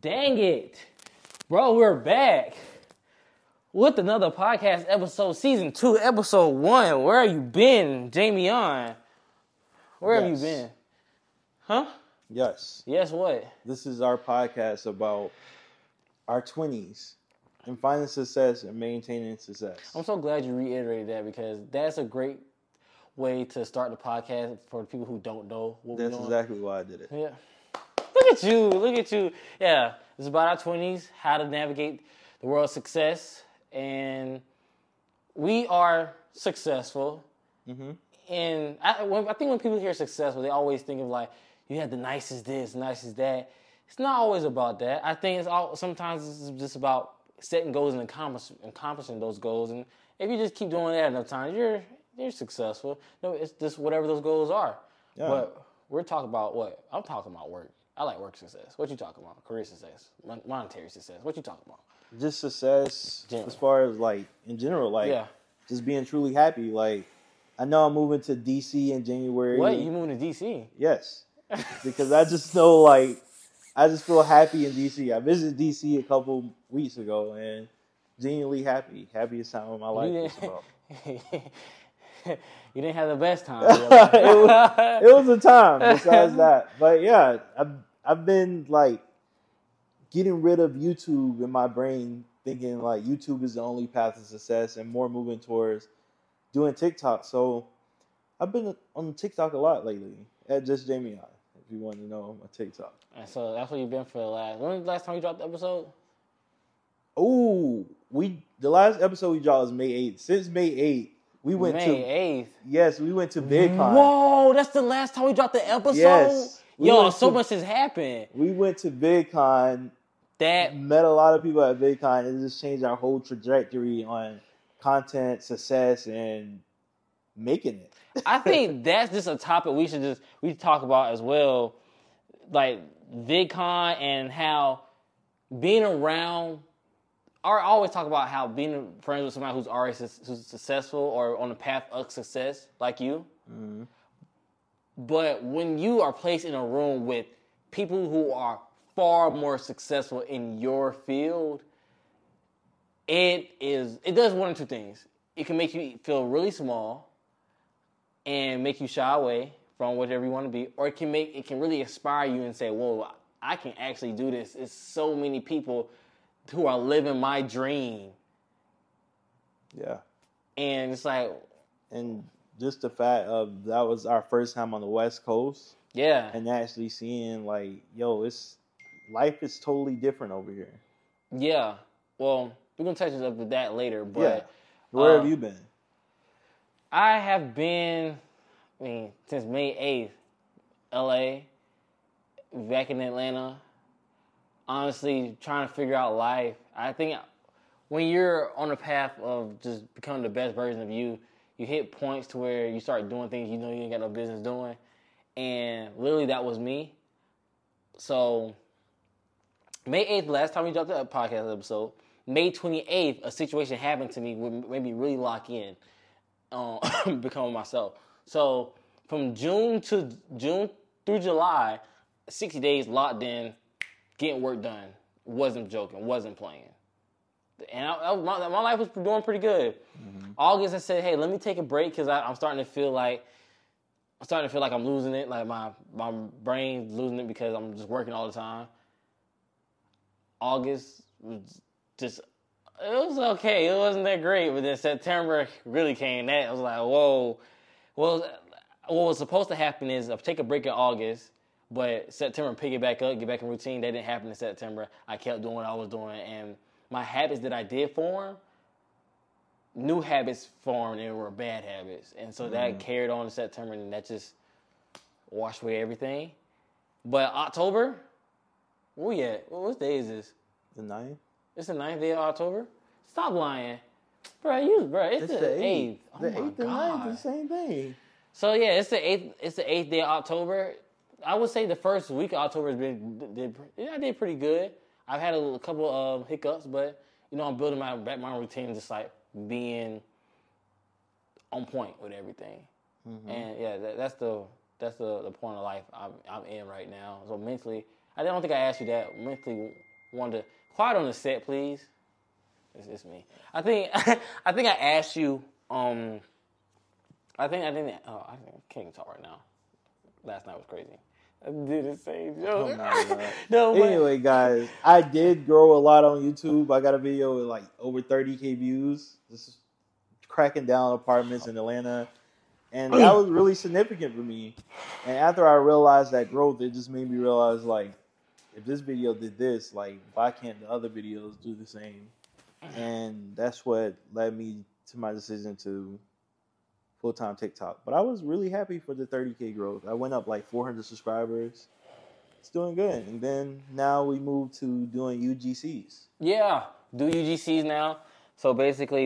Dang it. Bro, we're back with another podcast episode, season 2, episode 1. Where have you been, Jamion? Where have you been? Huh? Yes. Yes, what? This is our podcast about our 20s and finding success and maintaining success. I'm so glad you reiterated that because that's a great way to start the podcast for people who don't know what we're doing. That's exactly why I did it. Yeah. Look at you. Yeah, it's about our 20s, how to navigate the world's success. And we are successful. Mm-hmm. And I think when people hear successful, they always think of like, you have the nicest this, nicest that. It's not always about that. I think sometimes it's just about setting goals and accomplishing those goals. And if you just keep doing that enough times, you're successful. No, it's just whatever those goals are. Yeah. But we're talking about what? I'm talking about work. I like work success. What you talking about? Career success, monetary success. What you talking about? Just success as far as like in general, like just being truly happy. Like I know I'm moving to DC in January. What? You moving to DC? Yes, because I just know like I just feel happy in DC. I visited DC a couple weeks ago and genuinely happy, happiest time of my life. You didn't have the best time. It was a time. Besides that, but yeah, I've been like getting rid of YouTube in my brain, thinking like YouTube is the only path to success, and more moving towards doing TikTok. So I've been on TikTok a lot lately at Just Jamion. If you want to know my TikTok, and so that's where you've been for the last. When was the last time you dropped the episode? Oh, the last episode we dropped was May 8th. Since May 8th. We went to May 8th. Yes, we went to VidCon. Whoa, that's the last time we dropped the episode? Yes. Yo, so much has happened. We went to VidCon. Met a lot of people at VidCon. It just changed our whole trajectory on content, success, and making it. I think that's just a topic we should talk about as well. Like VidCon and how being around... I always talk about how being friends with somebody who's already who's successful or on the path of success, like you. Mm-hmm. But when you are placed in a room with people who are far more successful in your field, it does one of two things. It can make you feel really small and make you shy away from whatever you want to be, or it can really inspire you and say, "Whoa, I can actually do this." It's so many people who are living my dream. Yeah. And it's like... And just the fact of that was our first time on the West Coast. Yeah. And actually seeing like, yo, life is totally different over here. Yeah. Well, we're going to touch up with that later, but... Yeah. Where have you been? I have been, since May 8th, L.A., back in Atlanta... Honestly, trying to figure out life. I think when you're on the path of just becoming the best version of you, you hit points to where you start doing things you know you ain't got no business doing. And literally that was me. So May 8th, last time we dropped that podcast episode, May 28th, a situation happened to me that made me really lock in, becoming myself. So from June through July, 60 days locked in, getting work done, wasn't joking, wasn't playing. And my life was doing pretty good. Mm-hmm. August, I said, hey, let me take a break because I'm starting to feel like I'm losing it, like my brain's losing it because I'm just working all the time. August was it was okay. It wasn't that great. But then September really came. That I was like, whoa. Well, what was supposed to happen is I take a break in August, but September, pick it back up, get back in routine. That didn't happen in September. I kept doing what I was doing. And my habits that I did form, new habits formed and were bad habits. And so that carried on in September, and that just washed away everything. But October, where we at? What day is this? The 9th? It's the 9th day of October? Stop lying. Bro, it's the 8th. Oh, the 8th and 9th, the same thing. So, yeah, it's the 8th day of October. I would say the first week of October has been. I did pretty good. I've had a couple of hiccups, but you know I'm building my routine, just like being on point with everything. Mm-hmm. And yeah, that's the point of life I'm in right now. So mentally, I don't think I asked you that. Mentally wonder. Quiet on the set, please. It's me. I think I asked you. I can't even talk right now. Last night was crazy. I did the same joke. Oh my God. No, anyway, guys, I did grow a lot on YouTube. I got a video with like over 30K views. This is cracking down apartments in Atlanta. And that was really significant for me. And after I realized that growth, it just made me realize, like, if this video did this, like, why can't the other videos do the same? And that's what led me to my decision to full-time TikTok. But I was really happy for the 30K growth. I went up like 400 subscribers. It's doing good. And then now we move to doing UGCs. Yeah, do UGCs now. So basically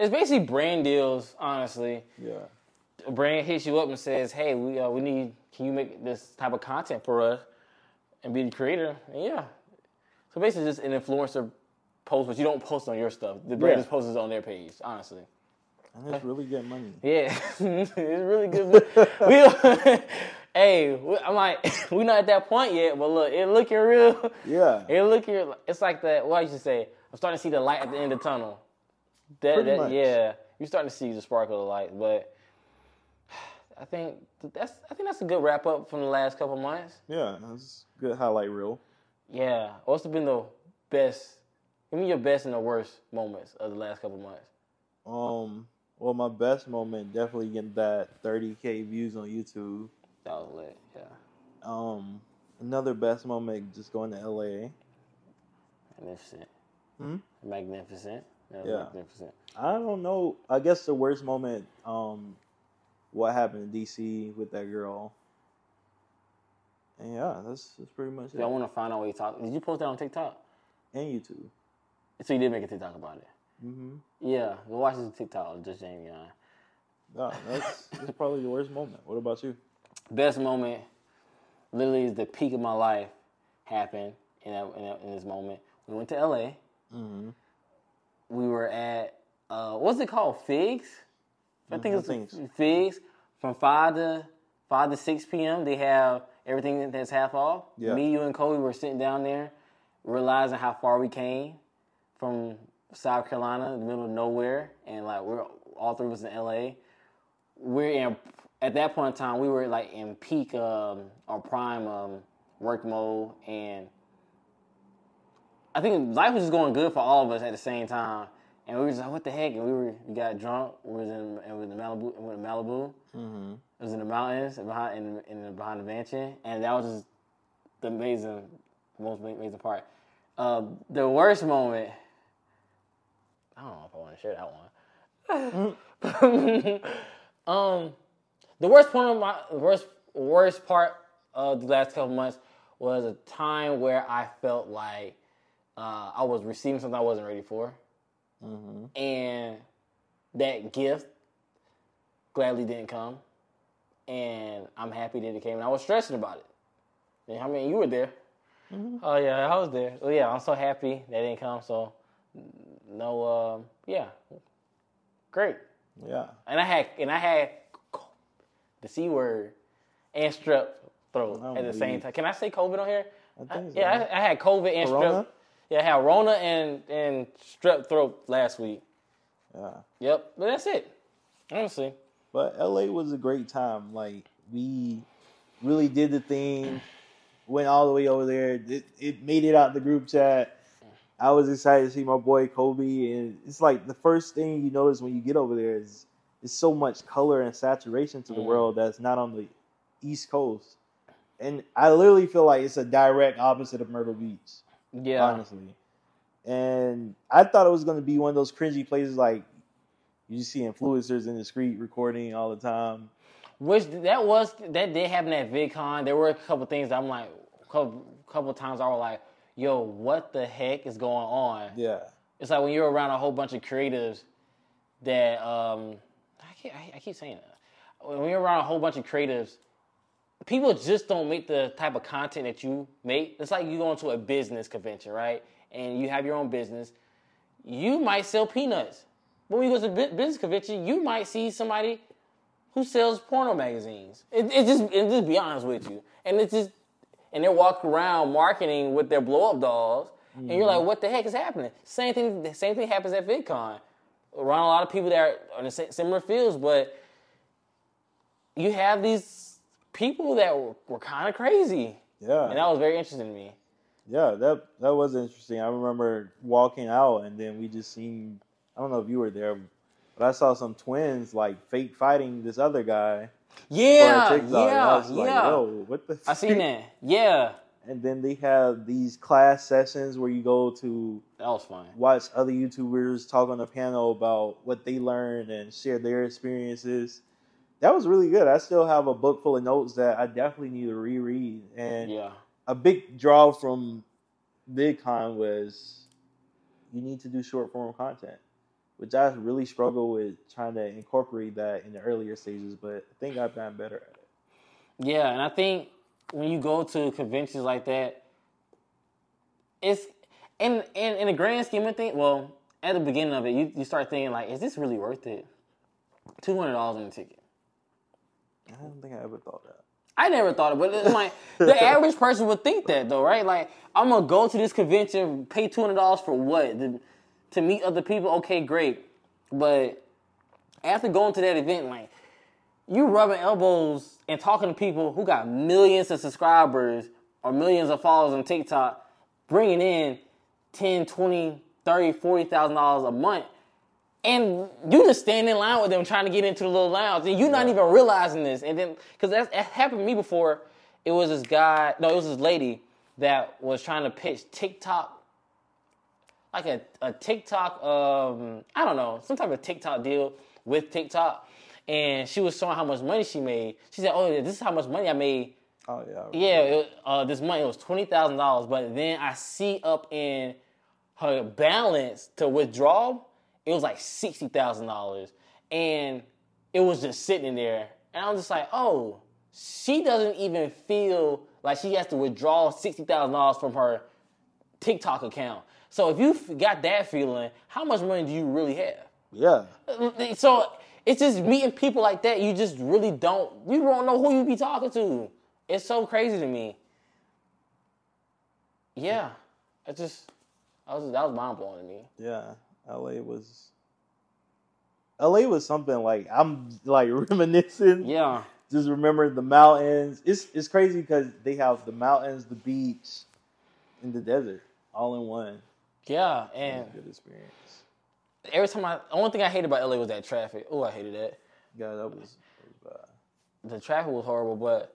it's basically brand deals, honestly. Yeah. A brand hits you up and says, hey, we need, can you make this type of content for us and be the creator? And yeah. So basically just an influencer post, but you don't post on your stuff. The brand just posts on their page, honestly. And it's really good money. Yeah, it's really good money. Hey, I'm like, we're not at that point yet, but look, it looking real. Yeah. It's like that, what I used to say, I'm starting to see the light at the end of the tunnel. Pretty much. Yeah, you're starting to see the sparkle of light, but I think that's a good wrap up from the last couple months. Yeah, that's a good highlight reel. Yeah, what's been the best? Give me your best and the worst moments of the last couple months. Well, my best moment definitely getting that 30K views on YouTube. That was lit. Yeah. Another best moment just going to LA. Magnificent. Hmm? Magnificent. Yeah. I don't know. I guess the worst moment, what happened in DC with that girl. And yeah, that's pretty much it. I want to find out what you talk. Did you post that on TikTok? And YouTube. So you did make a TikTok about it. Mm-hmm. Yeah, go watch this TikTok. Just Jamion. No, that's probably the worst moment. What about you? Best moment, literally, is the peak of my life happened in this moment. We went to LA. Mm-hmm. We were at, what's it called? Figs? I think it's Figs. From 5 to 6 p.m., they have everything that's half off. Yeah. Me, you, and Kobe were sitting down there realizing how far we came from South Carolina, the middle of nowhere. And, like, we're all three of us in L.A. At that point in time, we were, like, in peak or prime work mode, and I think life was just going good for all of us at the same time, and we were just like, "What the heck?" And we got drunk. We was in Malibu. Mm-hmm. It was in the mountains behind the mansion, and that was just the most amazing part. The worst moment. I don't know if I want to share that one. The worst part of the last couple months was a time where I felt like I was receiving something I wasn't ready for. Mm-hmm. And that gift gladly didn't come. And I'm happy that it came. And I was stressing about it. And, I mean, you were there. Mm-hmm. Oh, yeah, I was there. Oh, yeah, I'm so happy that didn't come. So, no, yeah. Great. Yeah. And I had the C word and strep throat at the same time. Can I say COVID on here? I think so. Yeah, right. I had COVID and strep. Yeah, I had Rona and strep throat last week. Yeah. Yep, but that's it, honestly. But LA was a great time. Like, we really did the thing, went all the way over there. It made it out the group chat. I was excited to see my boy Kobe. And it's like the first thing you notice when you get over there is there's so much color and saturation to the world that's not on the East Coast. And I literally feel like it's a direct opposite of Myrtle Beach. Yeah. Honestly. And I thought it was going to be one of those cringy places like you just see influencers in the street recording all the time. Which that did happen at VidCon. There were a couple things that I'm like, couple times I was like, yo, what the heck is going on? Yeah. It's like when you're around a whole bunch of creatives that, I keep saying that. When you're around a whole bunch of creatives, people just don't make the type of content that you make. It's like you go into a business convention, right? And you have your own business. You might sell peanuts. But when you go to a business convention, you might see somebody who sells porno magazines. It just be honest with you. And it's just and they're walking around marketing with their blow-up dolls, and you're like, what the heck is happening? Same thing happens at VidCon. Around a lot of people that are in similar fields, but you have these people that were kind of crazy. Yeah. And that was very interesting to me. Yeah, that was interesting. I remember walking out, and then we just seen, I don't know if you were there, but I saw some twins, like, fake fighting this other guy. Yeah, for a TikTok. And I was like, yo, what the fuck? I seen that. Yeah. And then they have these class sessions where you go to watch other YouTubers talk on the panel about what they learned and share their experiences. That was really good. I still have a book full of notes that I definitely need to reread. And a big draw from VidCon was you need to do short form content, which I really struggle with trying to incorporate that in the earlier stages, but I think I've gotten better at it. Yeah, and I think when you go to conventions like that, it's in the grand scheme of things, well, at the beginning of it, you start thinking, like, is this really worth it? $200 in a ticket. I don't think I ever thought that. I never thought it, but it's like, the average person would think that, though, right? Like, I'm going to go to this convention, pay $200 for what? To meet other people? Okay, great. But after going to that event, like, you rubbing elbows and talking to people who got millions of subscribers or millions of followers on TikTok, bringing in $10,000, $20,000, $30,000, $40,000 a month. And you just stand in line with them trying to get into the little lounge. And you're not even realizing this. And then, because that happened to me before. It was this guy, no, it was this lady that was trying to pitch TikTok, like a TikTok, I don't know, some type of TikTok deal with TikTok. And she was showing how much money she made. She said, oh, this is how much money I made. Oh, yeah. Right. Yeah, this month it was $20,000. But then I see up in her balance to withdraw, it was like $60,000. And it was just sitting there. And I was just like, oh, she doesn't even feel like she has to withdraw $60,000 from her TikTok account. So if you got that feeling, how much money do you really have? Yeah. So it's just meeting people like that. You just really you don't know who you be talking to. It's so crazy to me. Yeah. That was mind-blowing to me. Yeah. LA was something like, I'm like reminiscing. Yeah. Just remember the mountains. It's crazy because they have the mountains, the beach, and the desert all in one. Yeah. And good experience. Every time the only thing I hated about LA was that traffic. Oh, I hated that. Yeah, that was bad. The traffic was horrible, but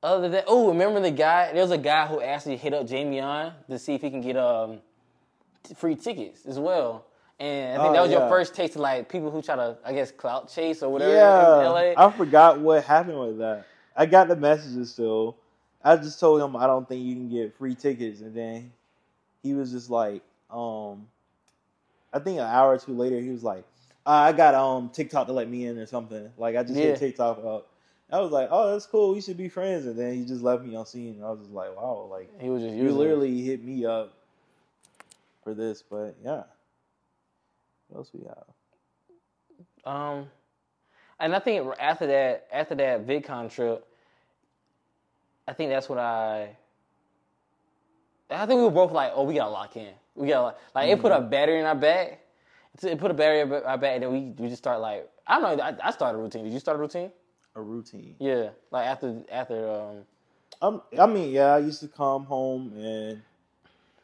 other than that, remember the guy? There was a guy who actually hit up Jamion to see if he can get free tickets as well. And I think that was your first taste of, like, people who try to, I guess, clout chase or whatever in LA. I forgot what happened with that. I got the messages still. I just told him I don't think you can get free tickets, and then he was just like, I think an hour or two later he was like, I got TikTok to let me in or something. Like, I just hit TikTok up. I was like, oh, that's cool. We should be friends. And then he just left me on scene. And I was just like, wow, like, he was just you literally hit me up for this. But yeah, what else we have? And I think after that VidCon trip, I think that's when I think we were both like, oh, we gotta lock in. We got like it put a battery in our back. It put a battery in our back, and then we just start, like, I don't know. I started a routine. Did you start a routine? A routine. Yeah, like after. I mean, yeah. I used to come home and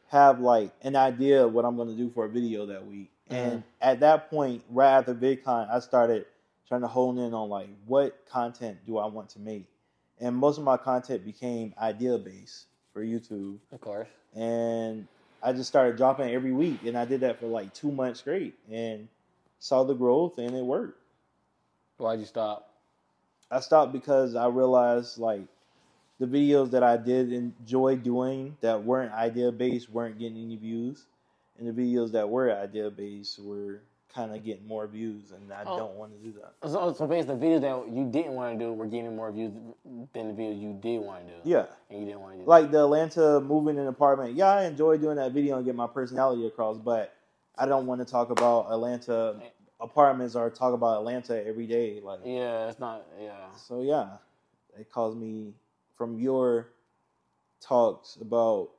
have like an idea of what I'm gonna do for a video that week, and at that point, right after VidCon, I started trying to hone in on, like, what content do I want to make, and most of my content became idea based for YouTube, of course, and I just started dropping every week, and I did that for like 2 months straight, and saw the growth, and it worked. Why'd you stop? I stopped because I realized, like, the videos that I did enjoy doing that weren't idea-based weren't getting any views, and the videos that were idea-based were kind of getting more views, and I don't want to do that. So basically, the videos that you didn't want to do were getting more views than the videos you did want to do. Yeah. And you didn't want to do that. The Atlanta moving in an apartment. Yeah, I enjoy doing that video and get my personality across, but I don't want to talk about Atlanta apartments or talk about Atlanta every day. Like, yeah, it's not, yeah. So, yeah, it caused me from your talks about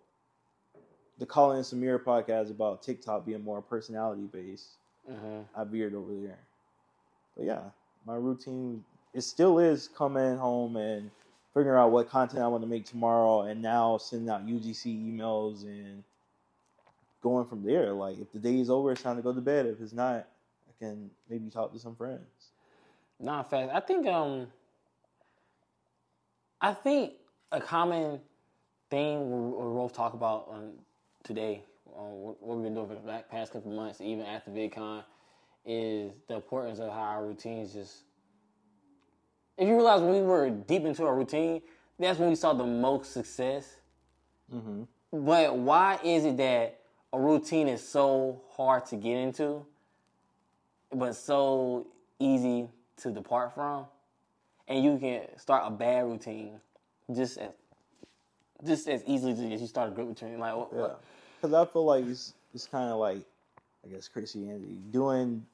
the Colin and Samir podcast about TikTok being more personality-based. Uh-huh. I veered over there. But yeah, my routine, it still is coming home and figuring out what content I want to make tomorrow, and now sending out UGC emails and going from there. Like, if the day is over, it's time to go to bed. If it's not, I can maybe talk to some friends. Nah, facts. I think a common thing we'll talk about today, what we've been doing for the past couple months, even after VidCon, is the importance of how our routines just... If you realize when we were deep into our routine, that's when we saw the most success. Mm-hmm. But why is it that a routine is so hard to get into, but so easy to depart from? And you can start a bad routine just as easily as you start a good routine. Like, yeah, because I feel like it's kind of like, I guess, Christianity doing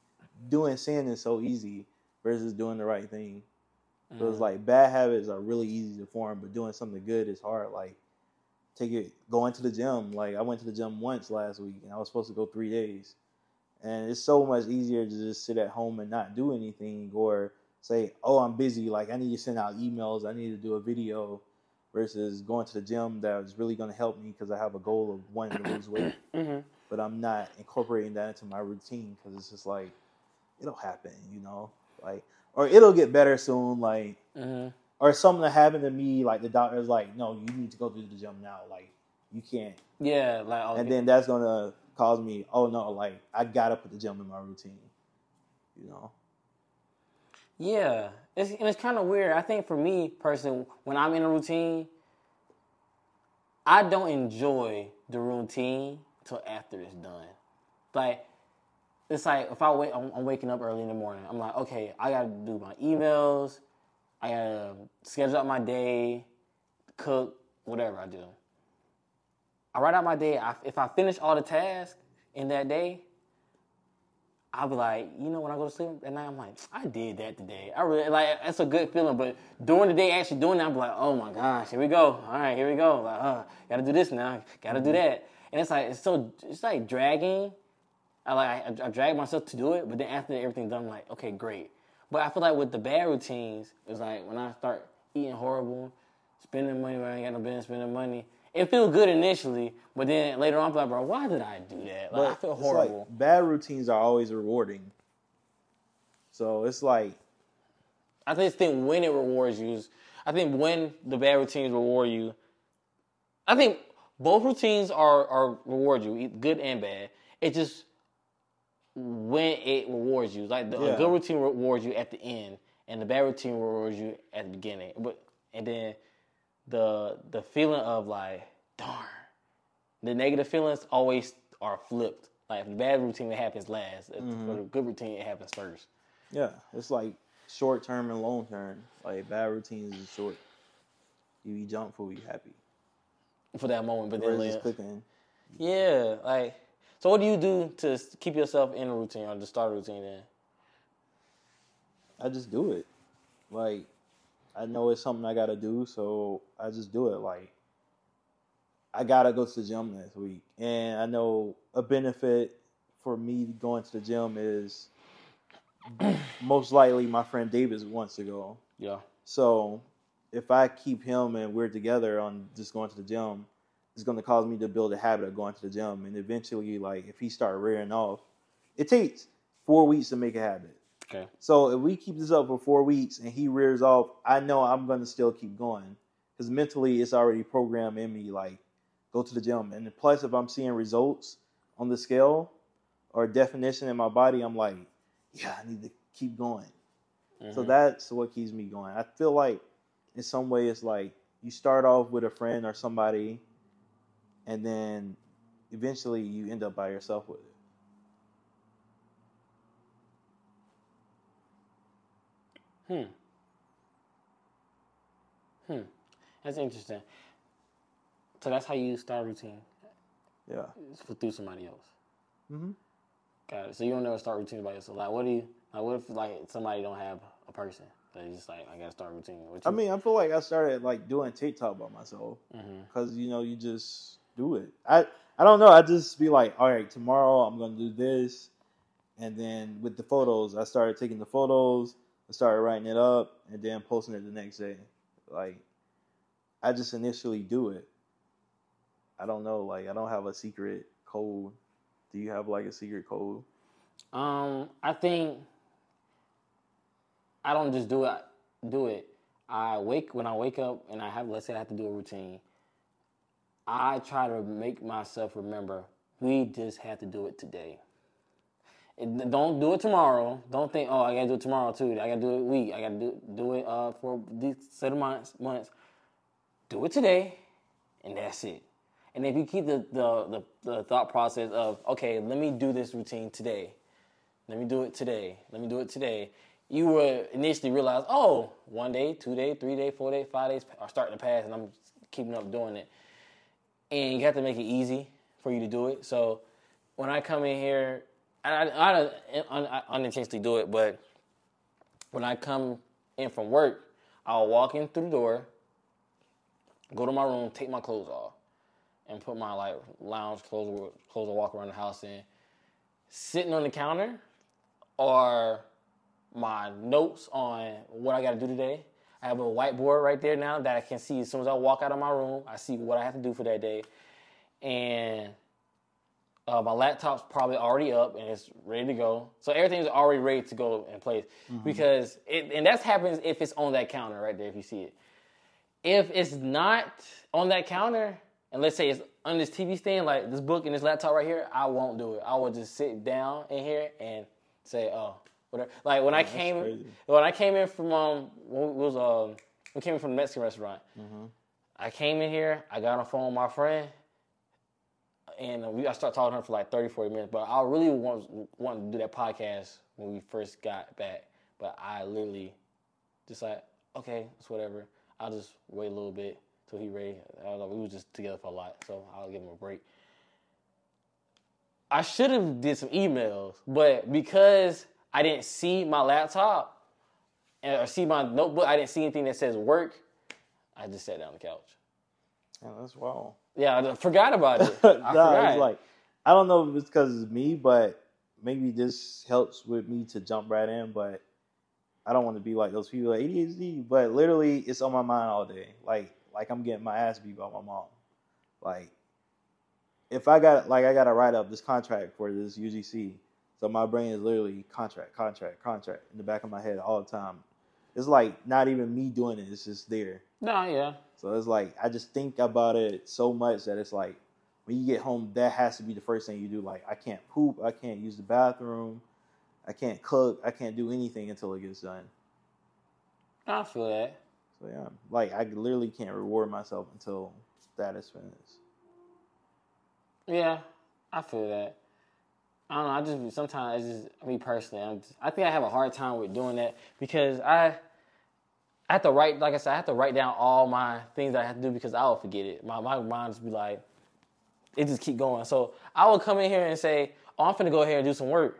sin is so easy versus doing the right thing. Mm-hmm. So it's like bad habits are really easy to form, but doing something good is hard. Like going to the gym. Like I went to the gym once last week, and I was supposed to go 3 days. And it's so much easier to just sit at home and not do anything, or say, oh, I'm busy, like I need to send out emails, I need to do a video, versus going to the gym that is really going to help me because I have a goal of wanting to lose weight. Mm-hmm. But I'm not incorporating that into my routine because it's just like, it'll happen, you know? Like, or it'll get better soon, like, mm-hmm. Or something that happened to me, like the doctor's like, no, you need to go to the gym now, like, you can't. Yeah, like... Okay. And then that's going to cause me, oh no, like, I got to put the gym in my routine, you know? Yeah, it's kind of weird. I think for me personally, when I'm in a routine, I don't enjoy the routine till after it's done. Like, it's like if I'm waking up early in the morning. I'm like, okay, I gotta do my emails, I gotta schedule out my day, cook, whatever I do. I write out my day. If I finish all the tasks in that day, I'll be like, you know, when I go to sleep at night, I'm like, I did that today. I really, like, that's a good feeling. But during the day, actually doing that, I'm like, oh my gosh, here we go. All right, here we go. Like, gotta do this now. Gotta do that. And it's like, it's like dragging. I drag myself to do it, but then after everything's done, I'm like, okay, great. But I feel like with the bad routines, it's like when I start eating horrible, spending money where I ain't got no business spending money. It feels good initially, but then later on, I'm like, bro, why did I do that? Like, but I feel horrible. Like, bad routines are always rewarding. So it's like... I just think when it rewards you, I think when the bad routines reward you, I think both routines are reward you, good and bad. It's just when it rewards you. Like, a good routine rewards you at the end, and the bad routine rewards you at the beginning. But, and then... The feeling of like, darn, the negative feelings always are flipped. Like, the bad routine, it happens last. Mm-hmm. For the good routine, it happens first. Yeah, it's like short term and long term. Like, bad routines is short. You eat junk food, you happy for that moment, but then later. Yeah, like, so what do you do to keep yourself in a routine or to start a routine then? I just do it. Like, I know it's something I got to do, so I just do it. Like, I got to go to the gym next week. And I know a benefit for me going to the gym is most likely my friend Davis wants to go. Yeah. So if I keep him and we're together on just going to the gym, it's going to cause me to build a habit of going to the gym. And eventually, like, if he starts rearing off, it takes 4 weeks to make a habit. Okay. So if we keep this up for 4 weeks and he rears off, I know I'm going to still keep going because mentally it's already programmed in me, like, go to the gym. And plus, if I'm seeing results on the scale or definition in my body, I'm like, yeah, I need to keep going. Mm-hmm. So that's what keeps me going. I feel like in some way it's like you start off with a friend or somebody and then eventually you end up by yourself with it. That's interesting. So that's how you start a routine. Yeah. Through somebody else. Mm-hmm. Got it. So you don't ever start routines by yourself. Like, what if, like, somebody don't have a person? It's just like, I gotta start routine. I mean, I feel like I started like doing TikTok by myself because you know, you just do it. I don't know. I just be like, all right, tomorrow I'm gonna do this, and then with the photos, I started taking the photos, I started writing it up, and then posting it the next day. Like, I just initially do it. I don't know. Like, I don't have a secret code. Do you have like a secret code? I think I don't just do it. When I wake up and I have, let's say I have to do a routine, I try to make myself remember, we just have to do it today. Don't do it tomorrow. Don't think, oh, I got to do it tomorrow too. I got to do it a week. I got to do it for these set of months. Do it today, and that's it. And if you keep the thought process of, okay, let me do this routine today. Let me do it today. Let me do it today. You will initially realize, oh, 1 day, 2 day, 3 day, 4 day, 5 days are starting to pass, and I'm keeping up doing it. And you have to make it easy for you to do it. So when I come in here, I unintentionally do it, but when I come in from work, I'll walk in through the door, go to my room, take my clothes off, and put my like lounge clothes and walk around the house in. Sitting on the counter are my notes on what I got to do today. I have a whiteboard right there now that I can see as soon as I walk out of my room. I see what I have to do for that day. And my laptop's probably already up and it's ready to go. So everything's already ready to go in place. Mm-hmm. Because and that happens if it's on that counter right there, if you see it. If it's not on that counter, and let's say it's on this TV stand, like this book and this laptop right here, I won't do it. I will just sit down in here and say, oh, whatever. Like when I came in from the Mexican restaurant, I came in here, I got on the phone with my friend, and I started talking to her for like 30, 40 minutes. But I really wanted to do that podcast when we first got back. But I literally just like, okay, it's whatever. I'll just wait a little bit. So he ready. I don't know. We was just together for a lot, so I'll give him a break. I should have did some emails, but because I didn't see my laptop or see my notebook, I didn't see anything that says work. I just sat down on the couch. Yeah, that's wild. Yeah, I forgot about it. I forgot. It's like, I don't know if it's because it's me, but maybe this helps with me to jump right in, but I don't want to be like those people like ADHD, but literally it's on my mind all day. Like I'm getting my ass beat by my mom. Like, if I gotta write up this contract for this UGC, so my brain is literally contract in the back of my head all the time. It's like not even me doing it; it's just there. Nah, yeah. So it's like I just think about it so much that it's like when you get home, that has to be the first thing you do. Like I can't poop, I can't use the bathroom, I can't cook, I can't do anything until it gets done. I feel that. So yeah, like I literally can't reward myself until that is finished. Yeah, I feel that. I don't know. I think I have a hard time with doing that because I have to write. Like I said, I have to write down all my things that I have to do because I will forget it. My mind just be like, it just keep going. So I will come in here and say, oh, I'm finna go ahead and do some work,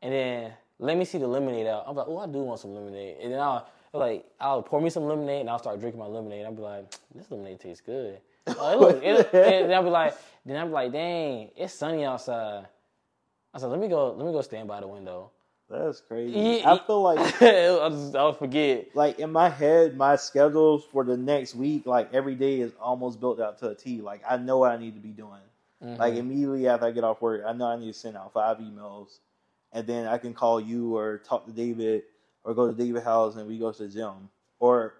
and then let me see the lemonade out. I'm like, oh, I do want some lemonade, and then I'll pour me some lemonade, and I'll start drinking my lemonade. And I'll be like, this lemonade tastes good. And I'll be like, dang, it's sunny outside. I said, let me go stand by the window. That's crazy. Yeah, I feel like I'll forget. Like in my head, my schedules for the next week, like every day is almost built out to a T. Like I know what I need to be doing. Mm-hmm. Like immediately after I get off work, I know I need to send out 5 emails, and then I can call you or talk to David. Or go to David's house and we go to the gym. Or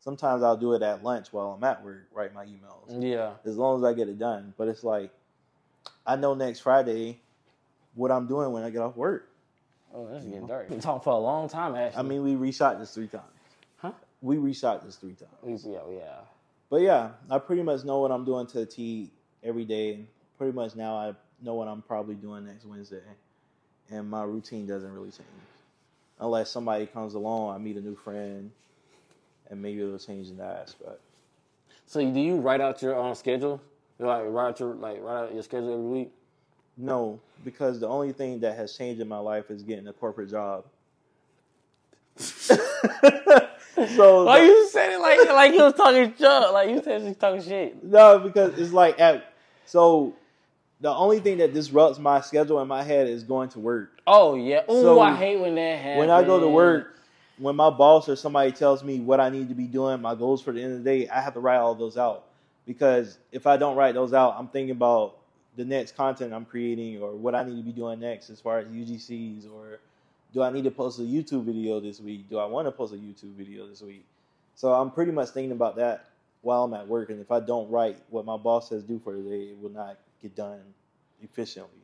sometimes I'll do it at lunch while I'm at work, write my emails. Yeah. As long as I get it done. But it's like, I know next Friday what I'm doing when I get off work. Oh, that's getting dark. We've been talking for a long time, actually. I mean, we reshot this 3 times. Huh? We reshot this 3 times. Yeah. But yeah, I pretty much know what I'm doing to a T every day. Pretty much now I know what I'm probably doing next Wednesday. And my routine doesn't really change. Unless somebody comes along, I meet a new friend, and maybe it'll change in that aspect. So, do you write out your schedule? Write out your schedule every week? No, because the only thing that has changed in my life is getting a corporate job. So why you said it like he was talking shit? Like you said she's talking shit. No, because it's like so the only thing that disrupts my schedule in my head is going to work. Oh yeah. Ooh, so I hate when that happens. When I go to work, when my boss or somebody tells me what I need to be doing, my goals for the end of the day, I have to write all those out. Because if I don't write those out, I'm thinking about the next content I'm creating or what I need to be doing next as far as UGCs, or do I need to post a YouTube video this week? Do I want to post a YouTube video this week? So I'm pretty much thinking about that while I'm at work. And if I don't write what my boss says do for the day, it will not get done efficiently.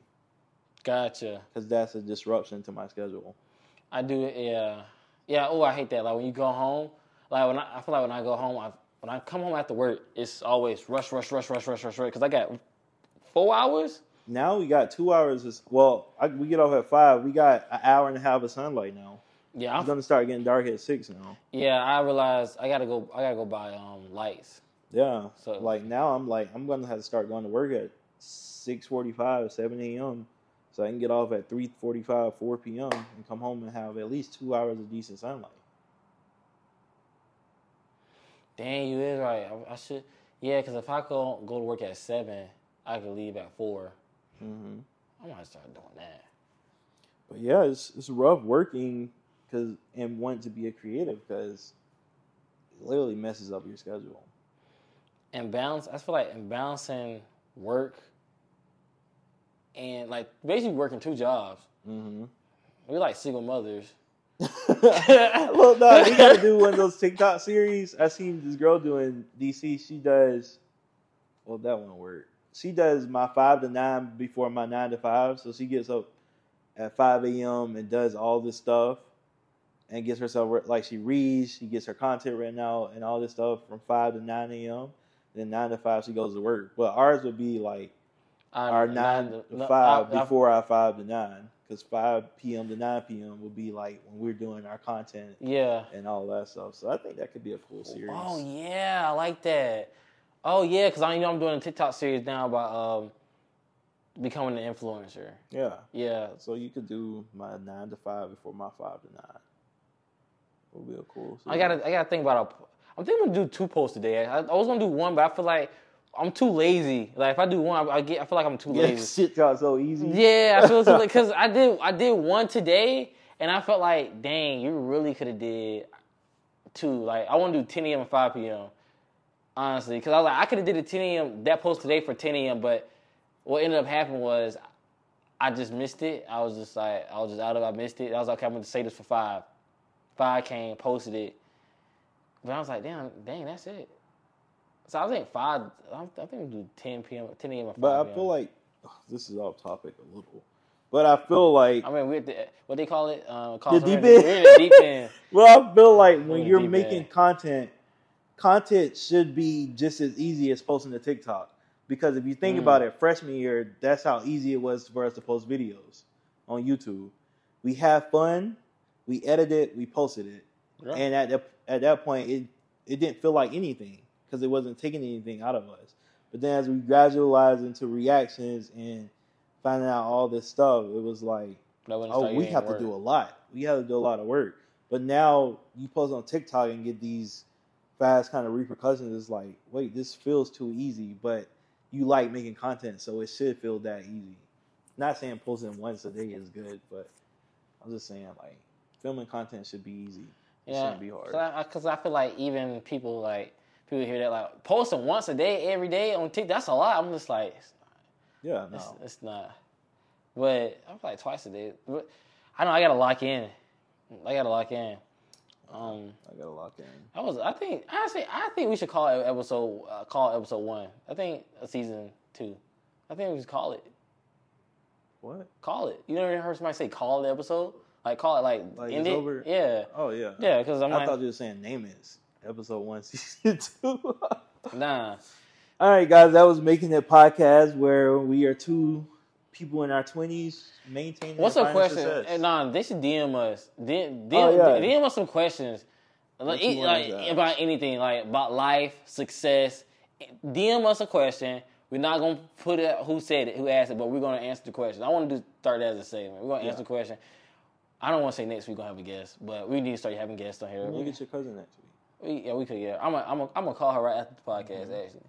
Gotcha. Because that's a disruption to my schedule. I do it, yeah. Yeah, oh, I hate that. Like when you go home, like when I feel like when I go home, when I come home after work, it's always rush. Because I got 4 hours. Now we got 2 hours. Well, we get off at 5. We got an hour and a half of sunlight now. Yeah, it's gonna start getting dark at 6 now. Yeah, I realized I gotta go buy lights. Yeah. So like now I'm gonna have to start going to work at 6:45, 7 a.m. so I can get off at 3:45, 4 p.m. and come home and have at least 2 hours of decent sunlight. Dang, you is right. I should, yeah, because if I go to work at 7, I could leave at 4. Mm-hmm. I'm gonna start doing that. But yeah, it's rough working and wanting to be a creative because it literally messes up your schedule. And balance, I feel like, balancing work and like basically working 2 jobs. Mm-hmm. We're like single mothers. Well, no, we gotta do one of those TikTok series. I seen this girl doing DC. She does, well, that won't work. She does my 5 to 9 before my 9 to 5. So she gets up at 5 a.m. and does all this stuff, and gets herself, like, she reads, she gets her content written out, and all this stuff from 5 to 9 a.m. Then 9 to 5 she goes to work. But ours would be like our 9 to 5 before our 5 to 9, because 5 p.m. to 9 p.m. would be like when we're doing our content, yeah, and all that stuff. So I think that could be a cool series. Oh yeah, I like that. Oh yeah, because I know I'm doing a TikTok series now about becoming an influencer. Yeah. Yeah. So you could do my 9 to 5 before my 5 to 9. It would be a cool series. I gotta think about it. I'm thinking I'm gonna do 2 posts today. I was gonna do 1, but I feel like I'm too lazy. Like if I do 1, I feel like I'm too lazy. Shit got so easy. Yeah, I feel so, because I did 1 today, and I felt like, dang, you really could have did 2. Like I want to do 10 a.m. and 5 p.m. Honestly, because I was like, I could have did a 10 a.m. that post today for 10 a.m. But what ended up happening was I just missed it. I missed it. I was like, okay, I'm gonna say this for 5. 5 came, posted it, but I was like, dang, that's it. So I think 5. I think we do 10 p.m. 10 a.m. or 5 p.m. But I feel like this is off topic a little. But I feel like, I mean, we're at the, what they call it, the deep end. We're in the deep end. Well, I feel like when you're making content should be just as easy as posting to TikTok. Because if you think about it, freshman year, that's how easy it was for us to post videos on YouTube. We had fun, we edited, we posted it, yeah. And at that point, it didn't feel like anything because it wasn't taking anything out of us. But then as we gradualized into reactions and finding out all this stuff, it was like, oh, we have to do a lot. We have to do a lot of work. But now you post on TikTok and get these fast kind of repercussions. Is like, wait, this feels too easy, but you like making content, so it should feel that easy. Not saying posting once a day is good, but I'm just saying, like, filming content should be easy. It shouldn't be hard. Because I feel like even people, like, people hear that, like, posting once a day, every day on TikTok, that's a lot. I'm just like, it's not, it's not. But I'm like twice a day. But I know I gotta lock in. I gotta lock in. I think we should call it episode 1. I think season 2. I think we should call it. What? Call it. You never heard somebody say call the episode? Like call it like end it? Over? Yeah. Oh yeah. Yeah, because I thought you were saying name it episode 1 season 2. Nah. All right, guys, that was Making It Podcast, where we are 2 people in our 20s maintaining. What's a question? And they should DM us. DM us some questions, like about anything, like about life, success. DM us a question. We're not gonna put it who said it, who asked it, but we're gonna answer the question. I want to start that as a segment. We're gonna answer the question. I don't want to say next week we're going to have a guest, but we need to start having guests on here. We'll get your cousin next week. Yeah, we could, yeah. I'm going to call her right after the podcast, actually.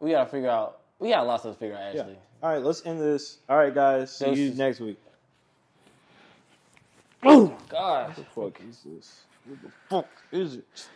We got to figure out. We got lots to figure out, actually. Yeah. All right, let's end this. All right, guys. See you next week. Oh, God. What the fuck is this? What the fuck is it?